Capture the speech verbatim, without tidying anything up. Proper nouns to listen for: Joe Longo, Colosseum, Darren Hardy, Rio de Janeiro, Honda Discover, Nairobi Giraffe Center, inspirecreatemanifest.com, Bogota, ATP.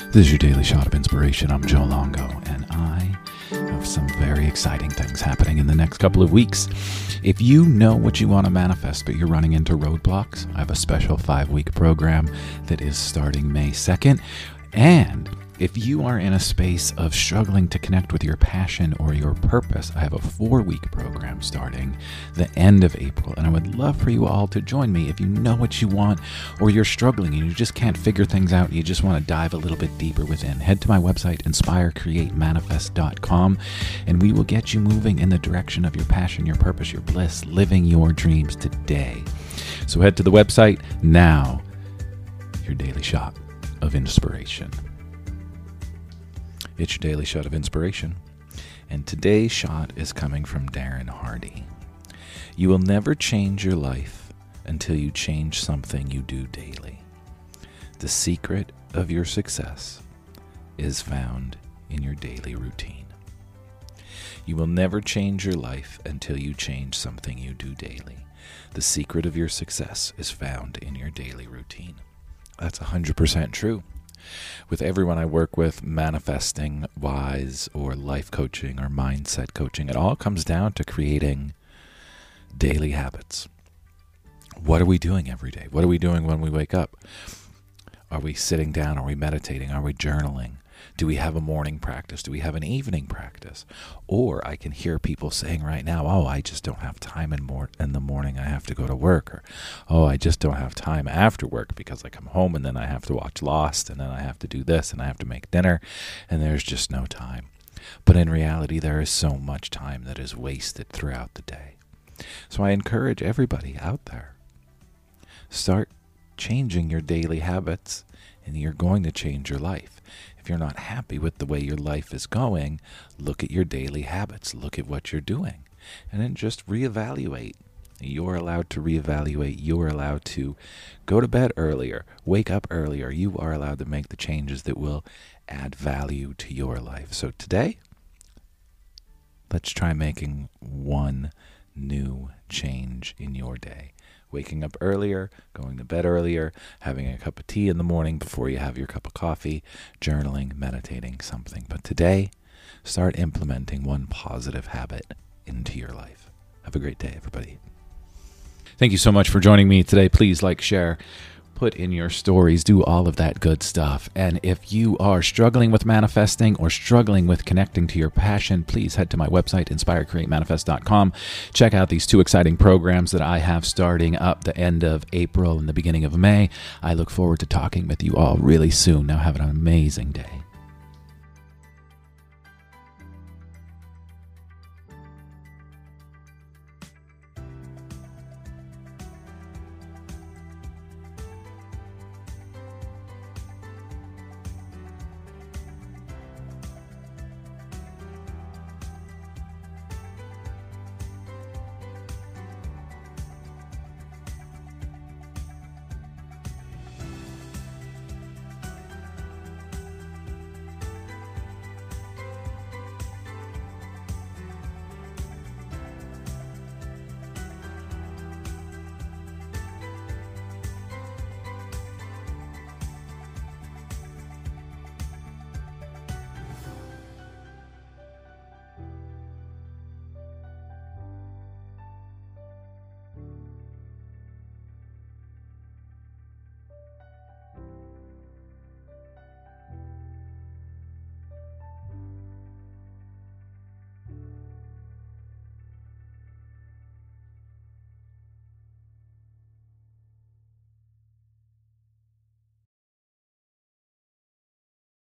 This is your daily shot of inspiration. I'm Joe Longo, and I have some very exciting things happening in the next couple of weeks. If you know what you want to manifest, but you're running into roadblocks, I have a special five-week program that is starting May second. And if you are in a space of struggling to connect with your passion or your purpose, I have a four-week program starting the end of April, and I would love for you all to join me if you know what you want or you're struggling and you just can't figure things out and you just want to dive a little bit deeper within. Head to my website, inspire create manifest dot com, and we will get you moving in the direction of your passion, your purpose, your bliss, living your dreams today. So head to the website now. Your daily shot of inspiration. It's your daily shot of inspiration, and today's shot is coming from Darren Hardy. You will never change your life until you change something you do daily. The secret of your success is found in your daily routine. You will never change your life until you change something you do daily. The secret of your success is found in your daily routine. That's one hundred percent true. With everyone I work with, manifesting wise or life coaching or mindset coaching, it all comes down to creating daily habits. What are we doing every day? What are we doing when we wake up? Are we sitting down? Are we meditating? Are we journaling? Do we have a morning practice? Do we have an evening practice? Or I can hear people saying right now, oh, I just don't have time in, mor- in the morning. I have to go to work. Or, oh, I just don't have time after work because I come home and then I have to watch Lost and then I have to do this and I have to make dinner and there's just no time. But in reality, there is so much time that is wasted throughout the day. So I encourage everybody out there, start changing your daily habits and you're going to change your life. If you're not happy with the way your life is going, look at your daily habits, look at what you're doing, and then just reevaluate. You're allowed to reevaluate. You're allowed to go to bed earlier, wake up earlier. You are allowed to make the changes that will add value to your life. So today, let's try making one new change in your day. Waking up earlier, going to bed earlier, having a cup of tea in the morning before you have your cup of coffee, journaling, meditating, something. But today, start implementing one positive habit into your life. Have a great day, everybody. Thank you so much for joining me today. Please like, share, put in your stories, do all of that good stuff. And if you are struggling with manifesting or struggling with connecting to your passion, please head to my website, inspire create manifest dot com. Check out these two exciting programs that I have starting up the end of April and the beginning of May. I look forward to talking with you all really soon. Now have an amazing day.